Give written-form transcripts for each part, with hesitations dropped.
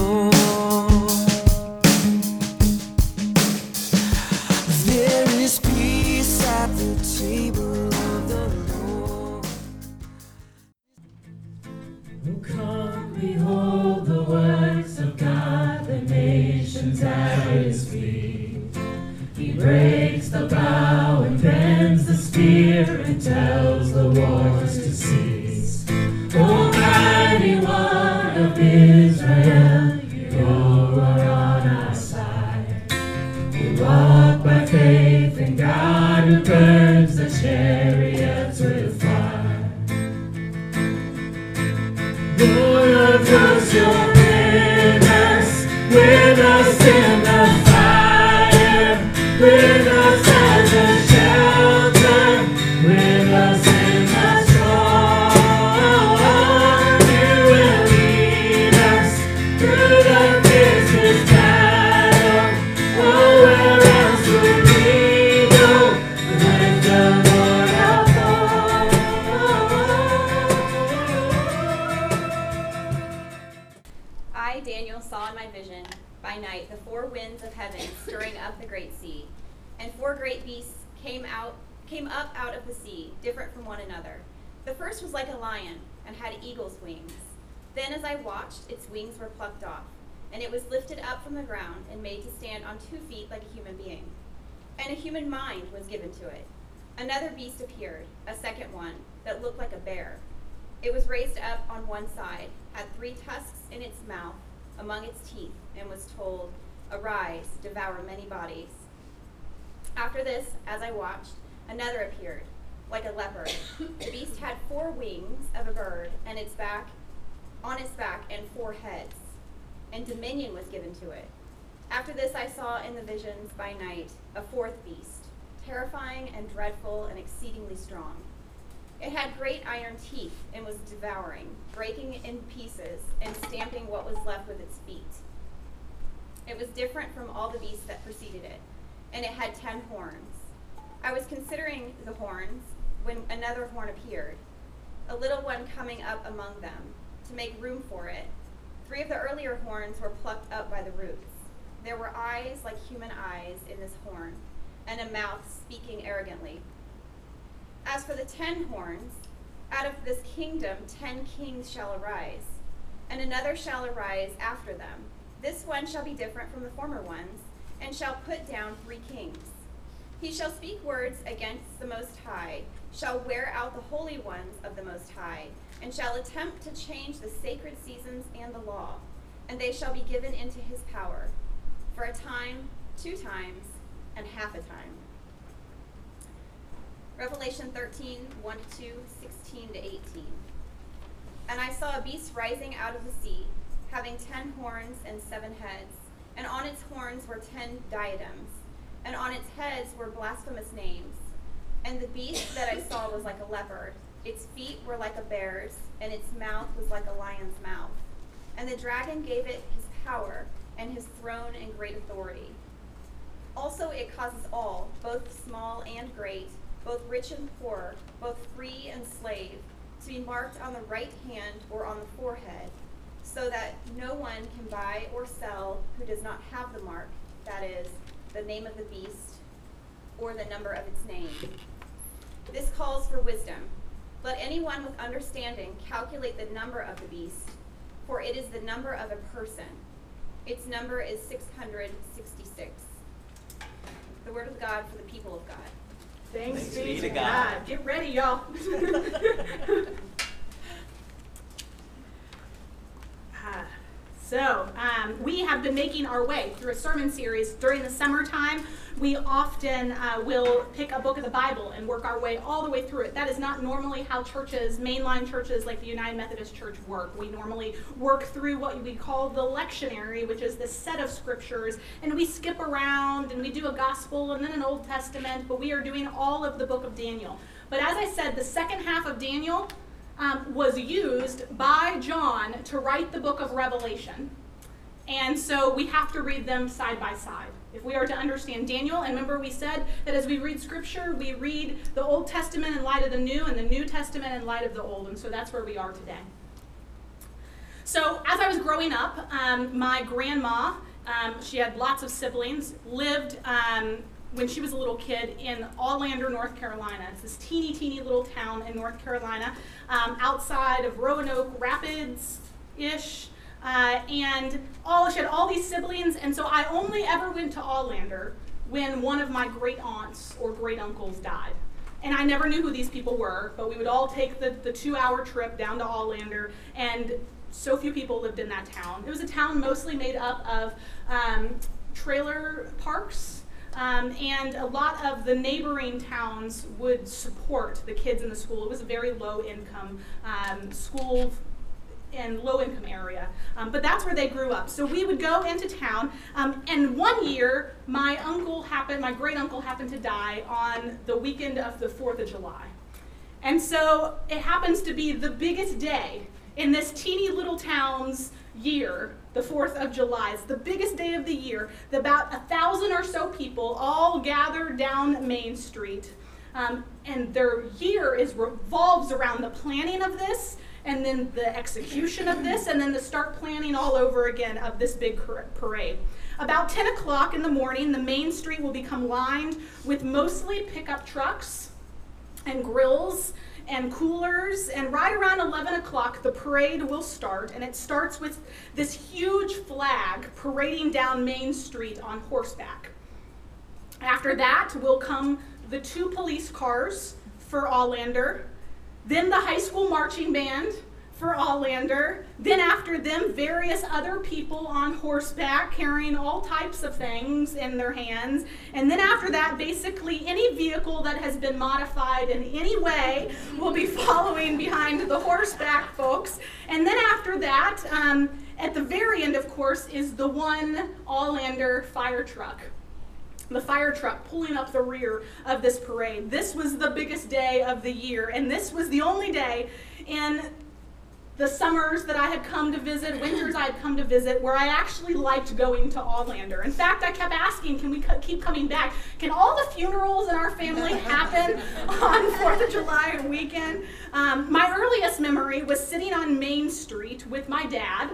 Lord, there is peace at the table. Come, behold the works of God, the nations at his feet. He breaks the bow and bends the spear and tells the wars to cease. Almighty One of Israel, you are on our side. We walk by faith in God who burns the chariots with fire. Lord of hosts, you're with us in the fire, with us as a shelter, with us in the storm. You will lead us through the fiercest battle. Oh, where else would we go? Let the Lord our I, Daniel, saw in my vision by night the four winds of heaven stirring up the great sea, and four great beasts came up out of the sea, different from one another. The first was like a lion and had eagle's wings. Then as I watched, its wings were plucked off, and it was lifted up from the ground and made to stand on 2 feet like a human being. And a human mind was given to it. Another beast appeared, a second one, that looked like a bear. It was raised up on one side, had 3 tusks in its mouth among its teeth, and was told, "Arise, devour many bodies." After this, as I watched, another appeared, like a leopard. The beast had 4 wings of a bird, and on its back, and 4 heads, and dominion was given to it. After this, I saw in the visions by night a 4th beast, terrifying and dreadful and exceedingly strong. It had great iron teeth and was devouring, breaking in pieces and stamping what was left with its feet. It was different from all the beasts that preceded it, and it had 10 horns. I was considering the horns when another horn appeared, a little one coming up among them to make room for it. 3 of the earlier horns were plucked up by the roots. There were eyes like human eyes in this horn, and a mouth speaking arrogantly. As for the 10 horns, out of this kingdom 10 kings shall arise, and another shall arise after them. This one shall be different from the former ones, and shall put down 3 kings. He shall speak words against the Most High, shall wear out the holy ones of the Most High, and shall attempt to change the sacred seasons and the law, and they shall be given into his power, for a time, 2 times, and half a time. Revelation 13, 1-2, 16-18. And I saw a beast rising out of the sea, having 10 horns and 7 heads, and on its horns were 10 diadems, and on its heads were blasphemous names. And the beast that I saw was like a leopard, its feet were like a bear's, and its mouth was like a lion's mouth. And the dragon gave it his power and his throne and great authority. Also it causes all, both small and great, both rich and poor, both free and slave, to be marked on the right hand or on the forehead, so that no one can buy or sell who does not have the mark, that is, the name of the beast, or the number of its name. This calls for wisdom. Let anyone with understanding calculate the number of the beast, for it is the number of a person. Its number is 666. The word of God for the people of God. Thanks be to God. Get ready, y'all. We have been making our way through a sermon series during the summertime. We often will pick a book of the Bible and work our way all the way through it. That is not normally how churches, mainline churches like the United Methodist Church, work. We normally work through what we call the lectionary, which is the set of scriptures, and we skip around and we do a gospel and then an Old Testament, but we are doing all of the book of Daniel. But as I said, the second half of Daniel was used by John to write the book of Revelation. And so we have to read them side by side if we are to understand Daniel. And remember, we said that as we read scripture, we read the Old Testament in light of the New and the New Testament in light of the Old. And so that's where we are today. So as I was growing up, my grandma, she had lots of siblings, lived when she was a little kid in Aulander, North Carolina. It's this teeny, teeny little town in North Carolina outside of Roanoke Rapids-ish. She had all these siblings, and so I only ever went to Aulander when one of my great aunts or great uncles died. And I never knew who these people were, but we would all take the 2-hour trip down to Aulander, and so few people lived in that town. It was a town mostly made up of trailer parks, and a lot of the neighboring towns would support the kids in the school. It was a very low-income school and low-income area, but that's where they grew up. So we would go into town, and one year my great uncle happened to die on the weekend of the 4th of July. And so it happens to be the biggest day in this teeny little town's year. The 4th of July is the biggest day of the year. About 1,000 or so people all gather down Main Street, and their year revolves around the planning of this, and then the execution of this, and then the start planning all over again of this big parade. About 10 o'clock in the morning, the main street will become lined with mostly pickup trucks and grills and coolers, and right around 11 o'clock, the parade will start, and it starts with this huge flag parading down Main Street on horseback. After that will come the 2 police cars for Aulander, then the high school marching band for Aulander, then after them various other people on horseback carrying all types of things in their hands, and then after that basically any vehicle that has been modified in any way will be following behind the horseback folks, and then after that, at the very end of course, is the one Aulander fire truck. The fire truck pulling up the rear of this parade. This was the biggest day of the year, and this was the only day in the summers that I had come to visit, winters I had come to visit, where I actually liked going to Aulander. In fact, I kept asking, can we keep coming back? Can all the funerals in our family happen on 4th of July weekend? My earliest memory was sitting on Main Street with my dad,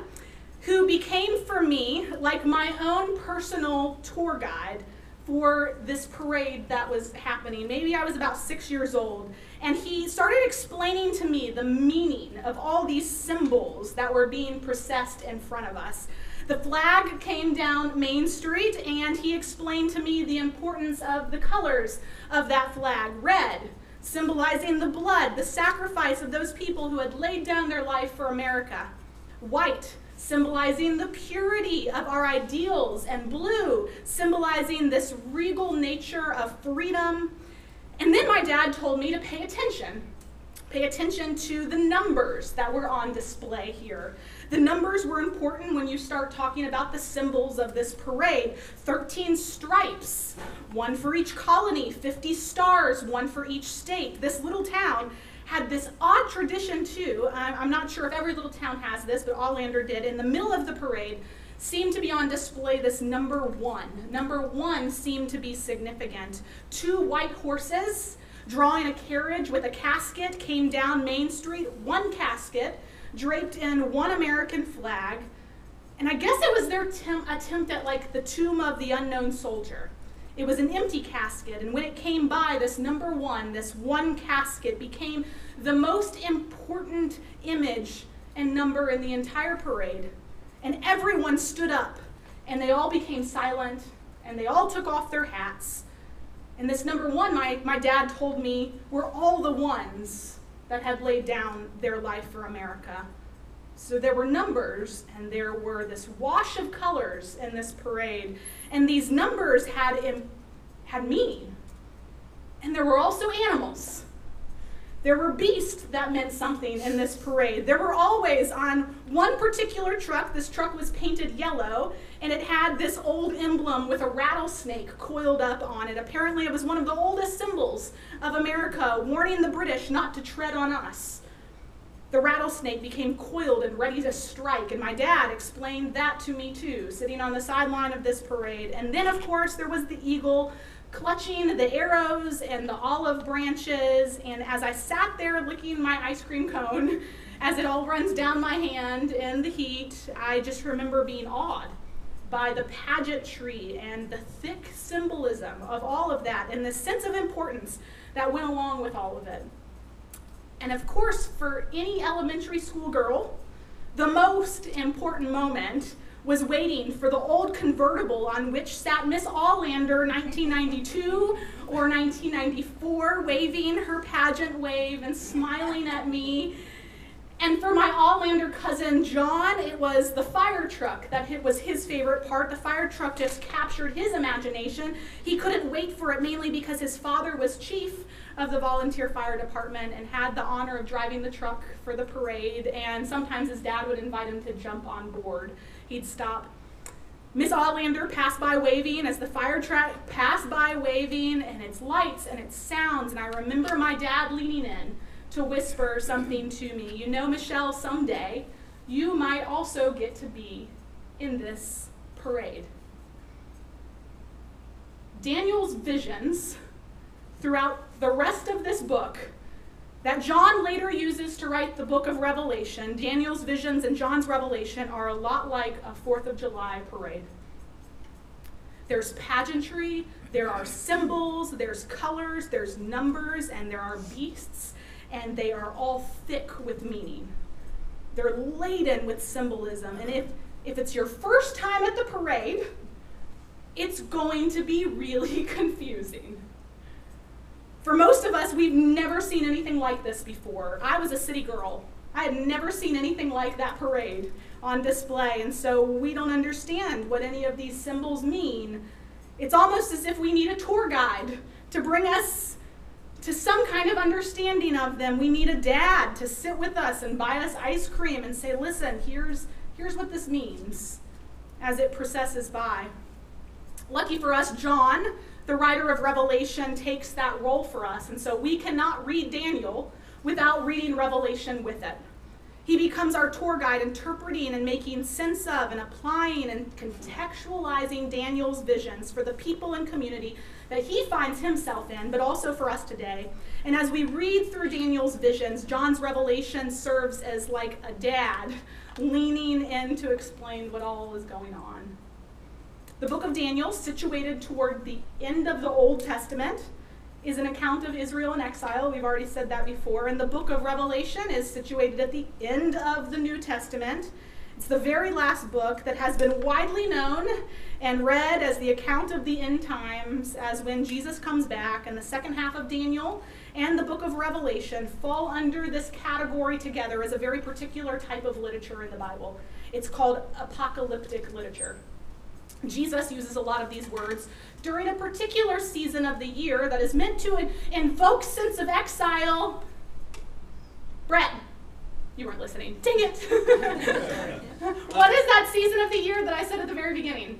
who became for me like my own personal tour guide for this parade that was happening. Maybe I was about 6 years old, and he started explaining to me the meaning of all these symbols that were being processed in front of us. The flag came down Main Street, and he explained to me the importance of the colors of that flag. Red, symbolizing the blood, the sacrifice of those people who had laid down their life for America. White, symbolizing the purity of our ideals, and blue, symbolizing this regal nature of freedom. And then my dad told me to pay attention to the numbers that were on display here. The numbers were important when you start talking about the symbols of this parade. 13 stripes, one for each colony, 50 stars, one for each state. This little town had this odd tradition too. I'm not sure if every little town has this, but Aulander did. In the middle of the parade seemed to be on display this number one. Number one seemed to be significant. 2 white horses drawing a carriage with a casket came down Main Street, one casket draped in one American flag. And I guess it was their attempt at like the tomb of the unknown soldier. It was an empty casket, and when it came by, this one casket became the most important image and number in the entire parade. And everyone stood up, and they all became silent, and they all took off their hats. And this number one, my dad told me, were all the ones that had laid down their life for America. So there were numbers, and there were this wash of colors in this parade. And these numbers had meaning. And there were also animals. There were beasts that meant something in this parade. There were always, on one particular truck, this truck was painted yellow, and it had this old emblem with a rattlesnake coiled up on it. Apparently it was one of the oldest symbols of America, warning the British not to tread on us. The rattlesnake became coiled and ready to strike, and my dad explained that to me too, sitting on the sideline of this parade. And then, of course, there was the eagle clutching the arrows and the olive branches, and as I sat there licking my ice cream cone as it all runs down my hand in the heat, I just remember being awed by the pageantry and the thick symbolism of all of that and the sense of importance that went along with all of it. And of course, for any elementary school girl, the most important moment was waiting for the old convertible on which sat Miss Aulander 1992 or 1994, waving her pageant wave and smiling at me. And for my Aulander cousin John, it was the fire truck that was his favorite part. The fire truck just captured his imagination. He couldn't wait for it, mainly because his father was chief of the volunteer fire department and had the honor of driving the truck for the parade. And sometimes his dad would invite him to jump on board. He'd stop. Miss Aulander passed by waving as the fire truck passed by waving, and its lights and its sounds. And I remember my dad leaning in to whisper something to me. You know, Michelle, someday you might also get to be in this parade. Daniel's visions throughout the rest of this book that John later uses to write the book of Revelation, Daniel's visions and John's revelation are a lot like a 4th of July parade. There's pageantry, there are symbols, there's colors, there's numbers, and there are beasts. And they are all thick with meaning. They're laden with symbolism. And if it's your first time at the parade, it's going to be really confusing. For most of us, we've never seen anything like this before. I was a city girl. I had never seen anything like that parade on display. And so we don't understand what any of these symbols mean. It's almost as if we need a tour guide to bring us to some kind of understanding of them. We need a dad to sit with us and buy us ice cream and say, listen, here's what this means as it processes by. Lucky for us, John, the writer of Revelation, takes that role for us. And so we cannot read Daniel without reading Revelation with it. He becomes our tour guide, interpreting and making sense of and applying and contextualizing Daniel's visions for the people and community that he finds himself in, but also for us today. And as we read through Daniel's visions, John's revelation serves as like a dad leaning in to explain what all is going on. The book of Daniel, situated toward the end of the Old Testament, is an account of Israel in exile. We've already said that before. And the book of Revelation is situated at the end of the New Testament. It's the very last book that has been widely known and read as the account of the end times, as when Jesus comes back. And the second half of Daniel and the book of Revelation fall under this category together as a very particular type of literature in the Bible. It's called apocalyptic literature. Jesus uses a lot of these words during a particular season of the year that is meant to invoke sense of exile. Brett, you weren't listening. Dang it. What is that season of the year that I said at the very beginning?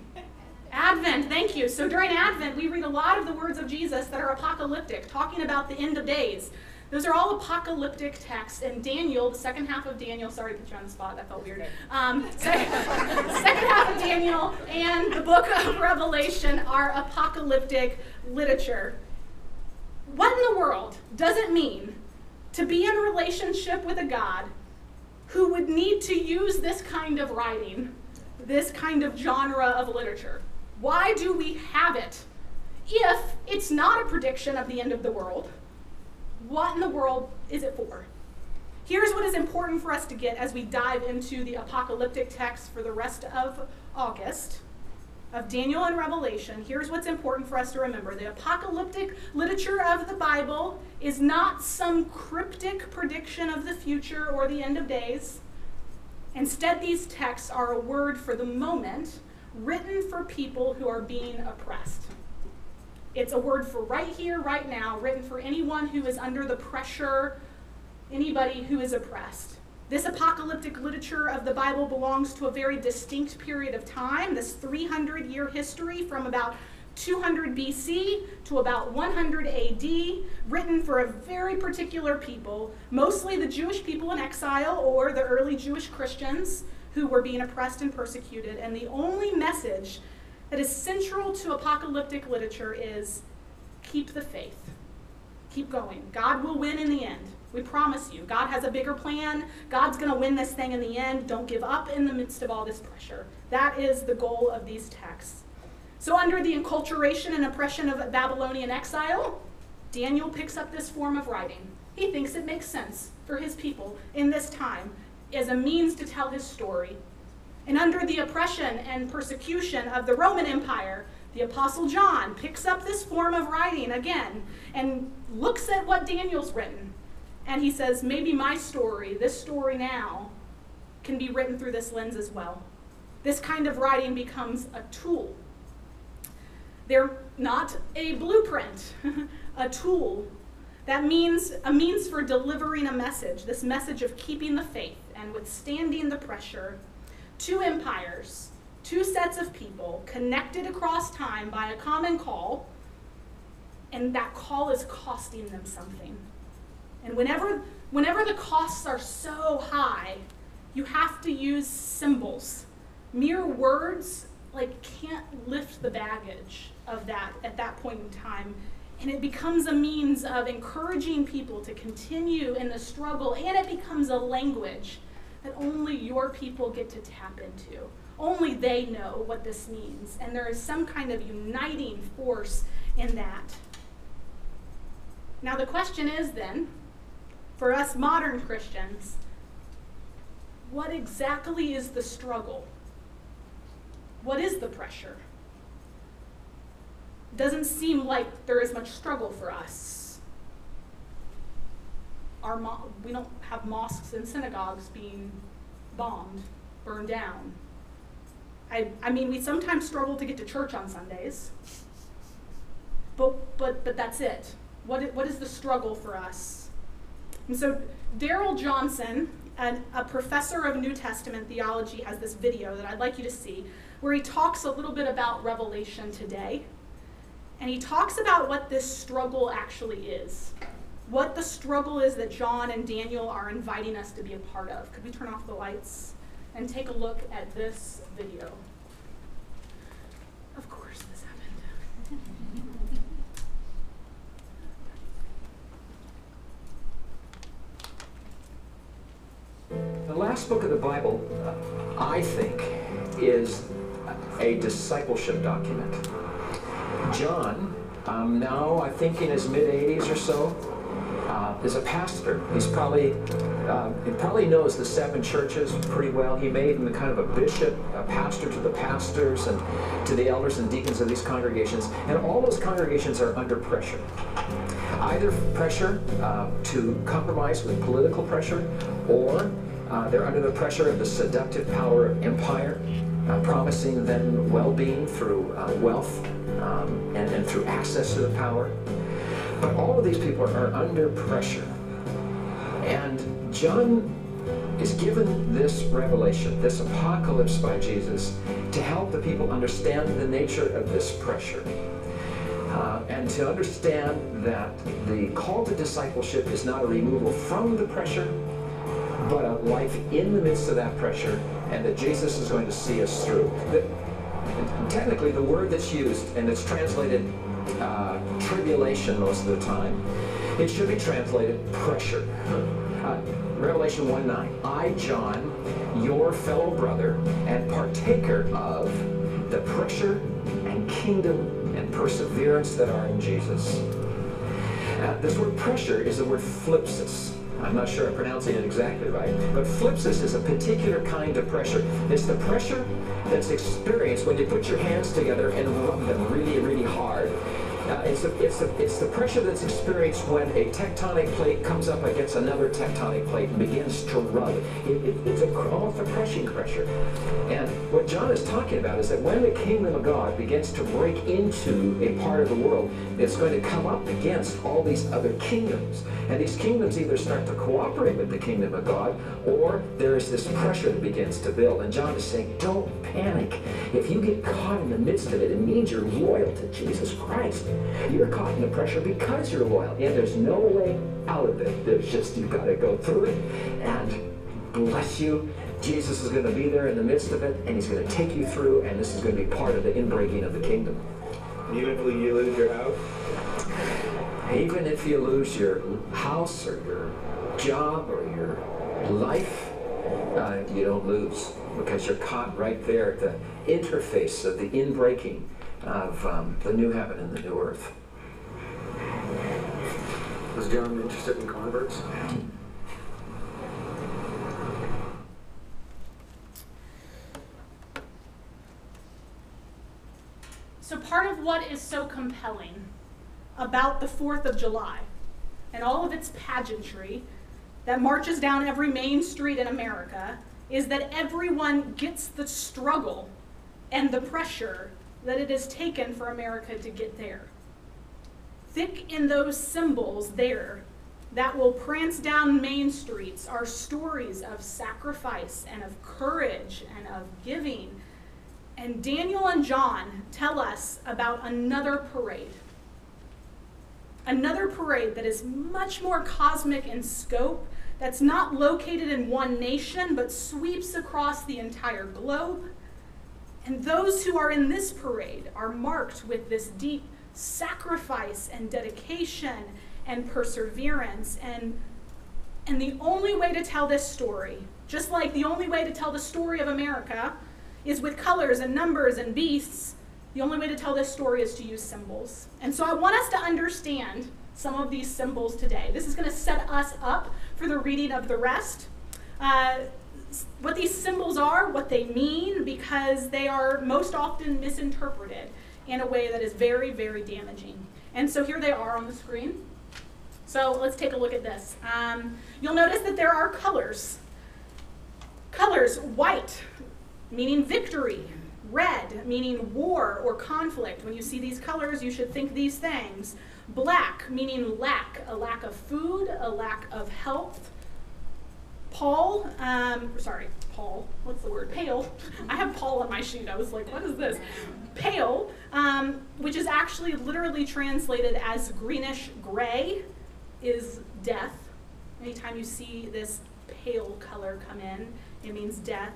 Advent, thank you. So during Advent, we read a lot of the words of Jesus that are apocalyptic, talking about the end of days. Those are all apocalyptic texts, and Daniel, the second half of Daniel, sorry to put you on the spot, that felt weird. Second half of Daniel and the book of Revelation are apocalyptic literature. What in the world does it mean to be in relationship with a God who would need to use this kind of writing, this kind of genre of literature? Why do we have it? if it's not a prediction of the end of the world, what in the world is it for? Here's what is important for us to get as we dive into the apocalyptic text for the rest of August, of Daniel and Revelation. Here's what's important for us to remember. The apocalyptic literature of the Bible is not some cryptic prediction of the future or the end of days. Instead, these texts are a word for the moment, written for people who are being oppressed. It's a word for right here, right now, written for anyone who is under the pressure, anybody who is oppressed. This apocalyptic literature of the Bible belongs to a very distinct period of time, this 300-year history from about 200 BC to about 100 AD, written for a very particular people, mostly the Jewish people in exile or the early Jewish Christians who were being oppressed and persecuted. And the only message that is central to apocalyptic literature is keep the faith. Keep going. God will win in the end. We promise you. God has a bigger plan. God's going to win this thing in the end. Don't give up in the midst of all this pressure. That is the goal of these texts. So under the enculturation and oppression of Babylonian exile, Daniel picks up this form of writing. He thinks it makes sense for his people in this time as a means to tell his story. And under the oppression and persecution of the Roman Empire, the Apostle John picks up this form of writing again and looks at what Daniel's written. And he says, maybe my story, this story now, can be written through this lens as well. This kind of writing becomes a tool. They're not a blueprint, a tool. That means a means for delivering a message, this message of keeping the faith and withstanding the pressure. Two empires, two sets of people connected across time by a common call, and that call is costing them something. And whenever the costs are so high, you have to use symbols. Mere words can't lift the baggage of that at that point in time. And it becomes a means of encouraging people to continue in the struggle, and it becomes a language that only your people get to tap into. Only they know what this means, and there is some kind of uniting force in that. Now the question is then, for us modern Christians, what exactly is the struggle? What is the pressure? It doesn't seem like there is much struggle for us. We don't have mosques and synagogues being bombed, burned down. I mean, we sometimes struggle to get to church on Sundays, but that's it. What is the struggle for us? And so Darryl Johnson, a professor of New Testament theology, has this video that I'd like you to see where he talks a little bit about Revelation today. And he talks about what this struggle actually is, what the struggle is that John and Daniel are inviting us to be a part of. Could we turn off the lights and take a look at this video? Of course this happened. The last book of the Bible, I think, is a discipleship document. John, now I think in his mid-80s or so, is a pastor. He's probably knows the seven churches pretty well. He made him kind of a bishop, a pastor to the pastors and to the elders and deacons of these congregations. And all those congregations are under pressure. Either pressure to compromise with political pressure, or they're under the pressure of the seductive power of empire, promising them well-being through wealth and through access to the power. But all of these people are under pressure. And John is given this revelation, this apocalypse by Jesus, to help the people understand the nature of this pressure. And to understand that the call to discipleship is not a removal from the pressure, but a life in the midst of that pressure, and that Jesus is going to see us through. Technically, the word that's used, and it's translated tribulation most of the time, it should be translated pressure. Revelation 1:9, I, John, your fellow brother, and partaker of the pressure and kingdom and perseverance that are in Jesus. This word pressure is the word thlipsis. I'm not sure I'm pronouncing it exactly right, but thlipsis is a particular kind of pressure. It's the pressure that's experienced when you put your hands together and rub them really, really hard. It's the pressure that's experienced when a tectonic plate comes up against another tectonic plate and begins to rub. It's called crushing pressure. And what John is talking about is that when the kingdom of God begins to break into a part of the world, it's going to come up against all these other kingdoms. And these kingdoms either start to cooperate with the kingdom of God, or there is this pressure that begins to build. And John is saying, don't panic. If you get caught in the midst of it, it means you're loyal to Jesus Christ. You're caught in the pressure because you're loyal, and there's no way out of it. There's just, you've got to go through it, and bless you, Jesus is going to be there in the midst of it, and he's going to take you through, and this is going to be part of the inbreaking of the kingdom. Even if you lose your house? Even if you lose your house or your job or your life, you don't lose, because you're caught right there at the interface of the inbreaking of the new heaven and the new earth. Was John interested in converts? So part of what is so compelling about the 4th of July and all of its pageantry that marches down every main street in America is that everyone gets the struggle and the pressure that it has taken for America to get there. Thick in those symbols there that will prance down main streets are stories of sacrifice and of courage and of giving. And Daniel and John tell us about another parade that is much more cosmic in scope, that's not located in one nation, but sweeps across the entire globe. And those who are in this parade are marked with this deep sacrifice and dedication and perseverance. And the only way to tell this story, just like the only way to tell the story of America is with colors and numbers and beasts, the only way to tell this story is to use symbols. And so I want us to understand some of these symbols today. This is going to set us up for the reading of the rest. What these symbols are, what they mean, because they are most often misinterpreted in a way that is very, very damaging. And so here they are on the screen. So let's take a look at this. You'll notice that there are colors. Colors, white, meaning victory. Red, meaning war or conflict. When you see these colors, you should think these things. Black, meaning lack, a lack of food, a lack of health. Pale. I have Paul on my sheet. I was like, what is this? Pale, which is actually literally translated as greenish gray, is death. Anytime you see this pale color come in, it means death.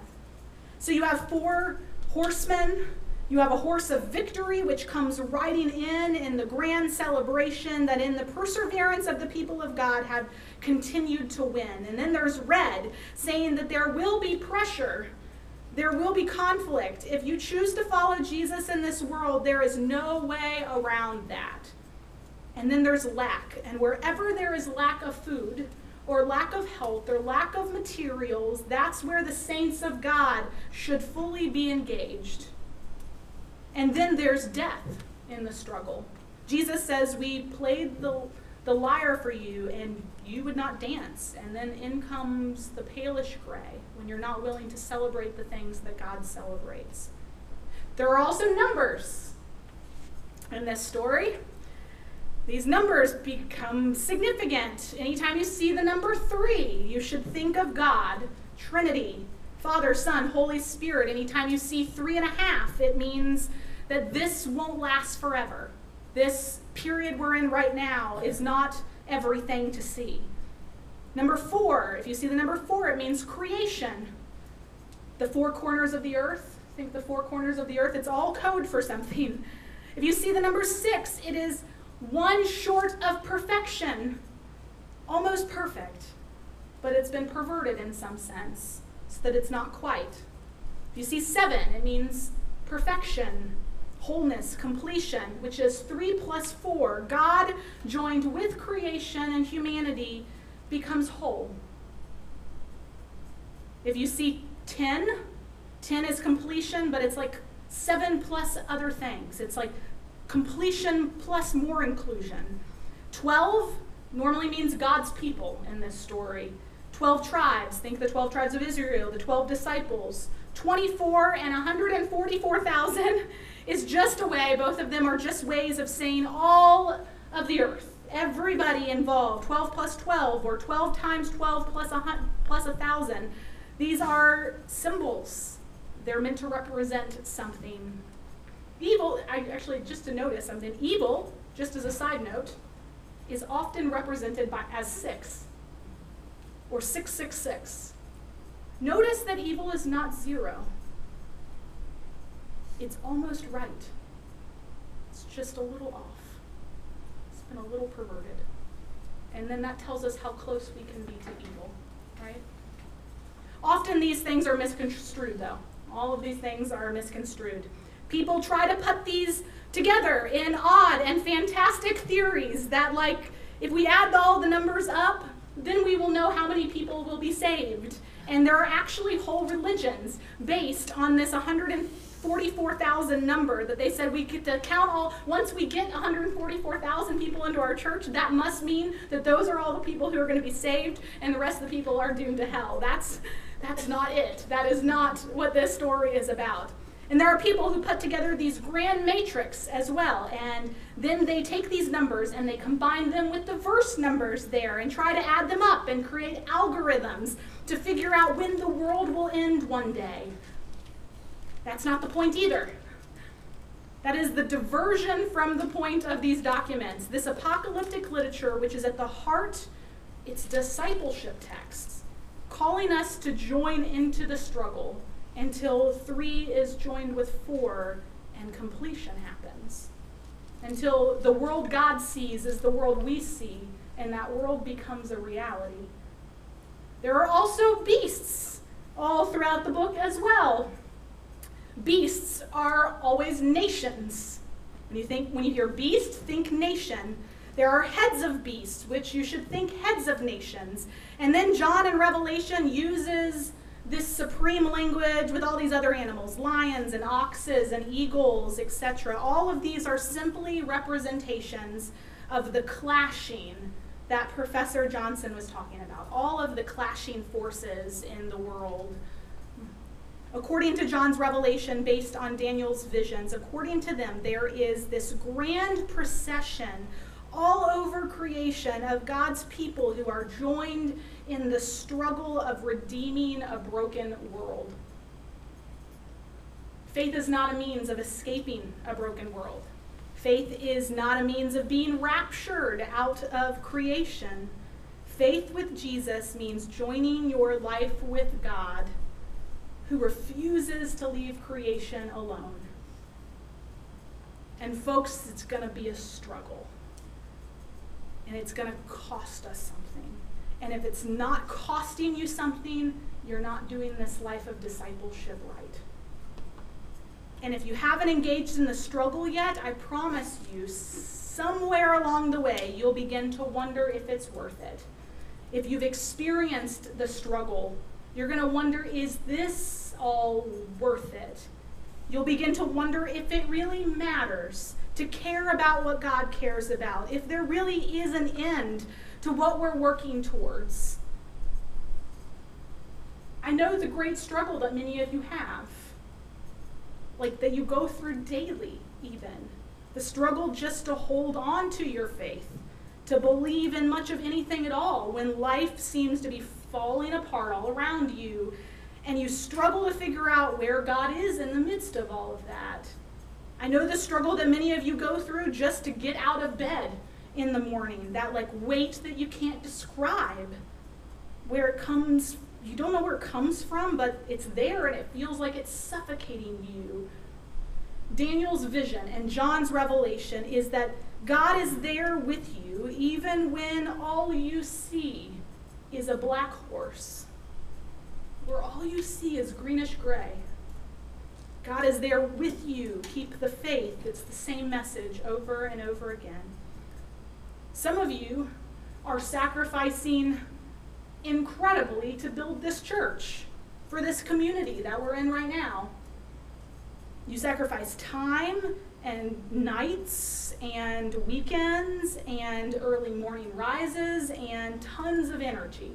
So you have 4 horsemen. You have a horse of victory, which comes riding in the grand celebration that in the perseverance of the people of God have continued to win. And then there's red, saying that there will be pressure, there will be conflict. If you choose to follow Jesus in this world, there is no way around that. And then there's lack. And wherever there is lack of food, or lack of health, or lack of materials, that's where the saints of God should fully be engaged. And then there's death in the struggle. Jesus says, we played the lyre for you, and you would not dance. And then in comes the palish gray, when you're not willing to celebrate the things that God celebrates. There are also numbers in this story. These numbers become significant. Anytime you see the number 3, you should think of God, Trinity, Father, Son, Holy Spirit. Anytime you see 3.5, it means that this won't last forever. This period we're in right now is not everything to see. Number 4, if you see the number 4, it means creation. The 4 corners of the earth, think the 4 corners of the earth, it's all code for something. If you see the number 6, it is one short of perfection, almost perfect, but it's been perverted in some sense, so that it's not quite. If you see 7, it means perfection, wholeness, completion, which is 3 plus 4. God joined with creation and humanity becomes whole. If you see 10 is completion, but it's like 7 plus other things. It's like completion plus more inclusion. 12 normally means God's people in this story. 12 tribes, think the 12 tribes of Israel, the 12 disciples. 24 and 144,000 is just a way, both of them are just ways of saying all of the earth, everybody involved. 12 plus 12, or 12 times 12 plus 1,000. These are symbols. They're meant to represent something. Evil, actually, just to notice something, evil, just as a side note, is often represented as 6, or 666. Notice that evil is not 0. It's almost right. It's just a little off. It's been a little perverted. And then that tells us how close we can be to evil, right? Often these things are misconstrued, though. All of these things are misconstrued. People try to put these together in odd and fantastic theories that, like, if we add all the numbers up, then we will know how many people will be saved. And there are actually whole religions based on this 144,000 number that they said we get to count all. Once we get 144,000 people into our church, that must mean that those are all the people who are going to be saved and the rest of the people are doomed to hell. That's not it. That is not what this story is about. And there are people who put together these grand matrix as well, and then they take these numbers and they combine them with the verse numbers there and try to add them up and create algorithms to figure out when the world will end one day. That's not the point either. That is the diversion from the point of these documents. This apocalyptic literature, which is at the heart, it's discipleship texts, calling us to join into the struggle until 3 is joined with 4 and completion happens. Until the world God sees is the world we see, and that world becomes a reality. There are also beasts all throughout the book as well. Beasts are always nations. When you hear beast, think nation. There are heads of beasts, which you should think heads of nations. And then John in Revelation uses this supreme language with all these other animals, lions and oxes and eagles, etc. All of these are simply representations of the clashing that Professor Johnson was talking about, all of the clashing forces in the world. According to John's revelation, based on Daniel's visions, according to them, there is this grand procession all over creation of God's people who are joined in the struggle of redeeming a broken world. Faith is not a means of escaping a broken world. Faith is not a means of being raptured out of creation. Faith with Jesus means joining your life with God, who refuses to leave creation alone. And folks, it's going to be a struggle. And it's going to cost us something. And if it's not costing you something, you're not doing this life of discipleship right. And if you haven't engaged in the struggle yet, I promise you, somewhere along the way, you'll begin to wonder if it's worth it. If you've experienced the struggle, you're going to wonder, is this all worth it? You'll begin to wonder if it really matters to care about what God cares about, if there really is an end to what we're working towards. I know the great struggle that many of you have, like that you go through daily even, the struggle just to hold on to your faith, to believe in much of anything at all when life seems to be falling apart all around you, and you struggle to figure out where God is in the midst of all of that. I know the struggle that many of you go through just to get out of bed in the morning, that like weight that you can't describe, where it comes, you don't know where it comes from, but it's there and it feels like it's suffocating you. Daniel's vision and John's revelation is that God is there with you even when all you see is a black horse, where all you see is greenish gray. God is there with you. Keep the faith. It's the same message over and over again. Some of you are sacrificing incredibly to build this church for this community that we're in right now. You sacrifice time and nights and weekends and early morning rises and tons of energy.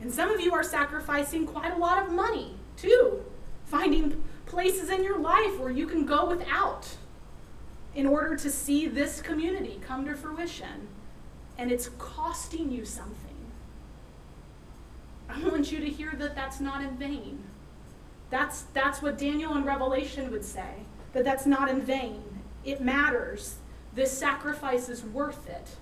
And some of you are sacrificing quite a lot of money too, finding places in your life where you can go without in order to see this community come to fruition. And it's costing you something. I want you to hear that that's not in vain. That's what Daniel and Revelation would say, that that's not in vain. It matters. This sacrifice is worth it.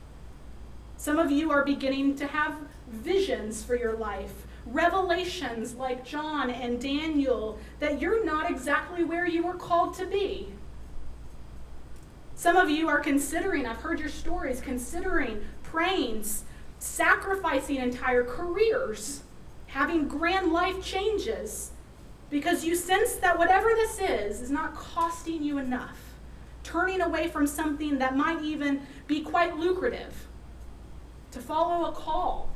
Some of you are beginning to have visions for your life, revelations like John and Daniel, that you're not exactly where you were called to be. Some of you are considering, I've heard your stories, considering, praying, sacrificing entire careers, having grand life changes, because you sense that whatever this is not costing you enough, turning away from something that might even be quite lucrative to follow a call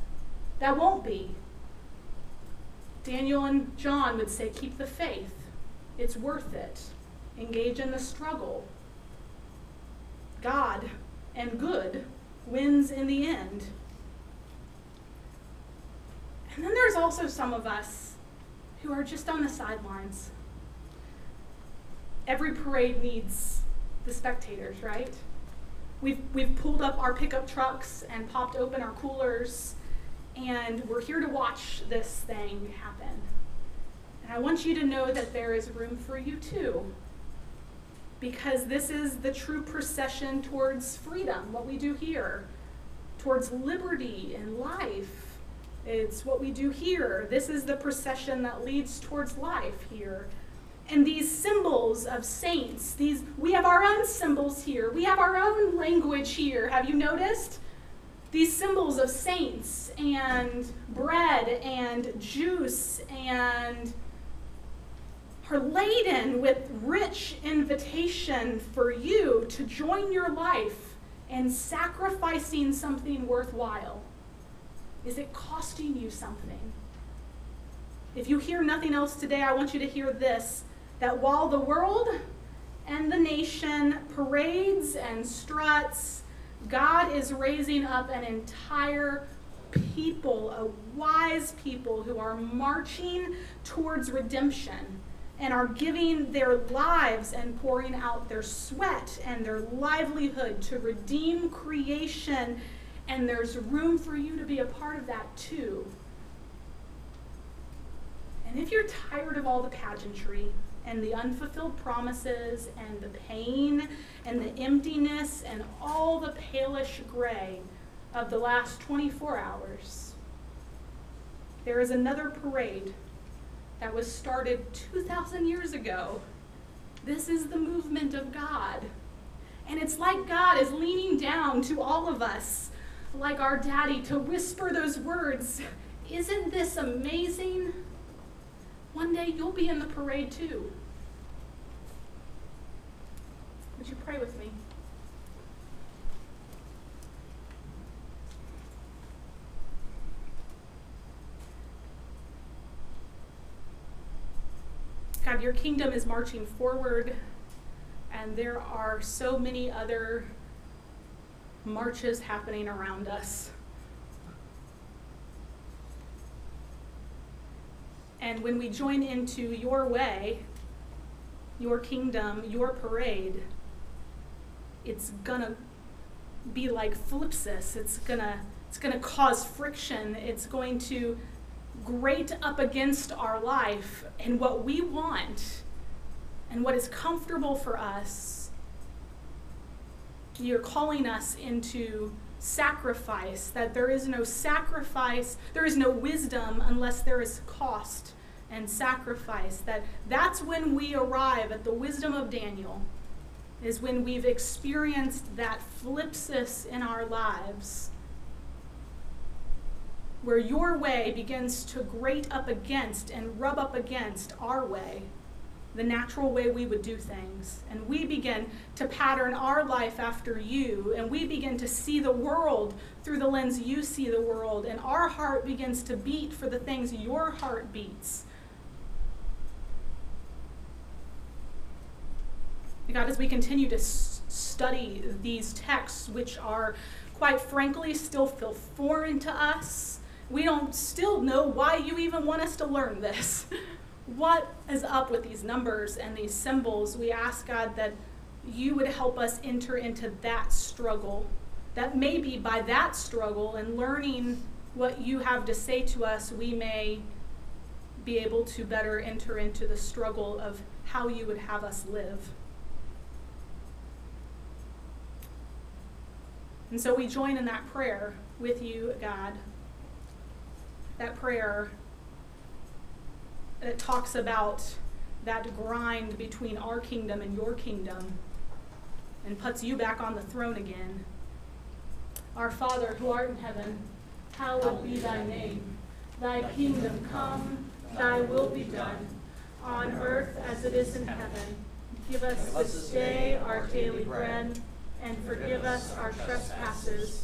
that won't be. Daniel and John would say, keep the faith. It's worth it. Engage in the struggle. God and good wins in the end. And then there's also some of us who are just on the sidelines. Every parade needs the spectators, right? We've pulled up our pickup trucks and popped open our coolers, and we're here to watch this thing happen. And I want you to know that there is room for you too, because this is the true procession towards freedom, what we do here, towards liberty and life. It's what we do here. This is the procession that leads towards life here. And these symbols of saints, we have our own symbols here. We have our own language here. Have you noticed? These symbols of saints and bread and juice and are laden with rich invitation for you to join your life in sacrificing something worthwhile. Is it costing you something? If you hear nothing else today, I want you to hear this, that while the world and the nation parades and struts, God is raising up an entire people, a wise people who are marching towards redemption and are giving their lives and pouring out their sweat and their livelihood to redeem creation. And there's room for you to be a part of that too. And if you're tired of all the pageantry and the unfulfilled promises and the pain and the emptiness and all the palish gray of the last 24 hours, there is another parade that was started 2,000 years ago. This is the movement of God. And it's like God is leaning down to all of us, like our daddy, to whisper those words, isn't this amazing? One day you'll be in the parade too. Would you pray with me? God, your kingdom is marching forward, and there are so many other marches happening around us. And when we join into your way, your kingdom, your parade, it's gonna be like thlipsis. It's gonna cause friction. It's going to grate up against our life and what we want and what is comfortable for us. You're calling us into sacrifice, that there is no sacrifice, there is no wisdom unless there is cost and sacrifice, that's when we arrive at the wisdom of Daniel, is when we've experienced that thlipsis in our lives, where your way begins to grate up against and rub up against our way, the natural way we would do things, and we begin to pattern our life after you, and we begin to see the world through the lens you see the world, and our heart begins to beat for the things your heart beats. God, as we continue to study these texts, which are, quite frankly, still feel foreign to us, we don't still know why you even want us to learn this. What is up with these numbers and these symbols? We ask, God, that you would help us enter into that struggle, that maybe by that struggle and learning what you have to say to us, we may be able to better enter into the struggle of how you would have us live. And so we join in that prayer with you, God, that prayer that talks about that grind between our kingdom and your kingdom and puts you back on the throne again. Our Father, who art in heaven, hallowed be thy name. Thy kingdom come, thy will be done, on earth as it is in heaven. Give us this day our daily bread, and forgive us our trespasses,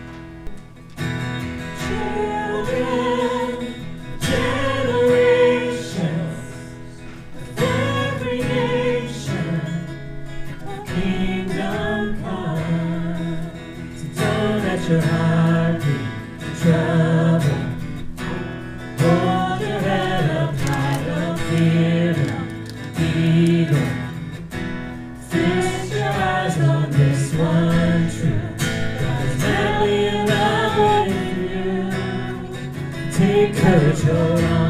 Children, generations of every nation, the kingdom comes. So don't let your heart be in trouble. Hold your head up high, don't fear no evil. Fix your eyes on this one truth, God's family and love with you. Take courage, hold on.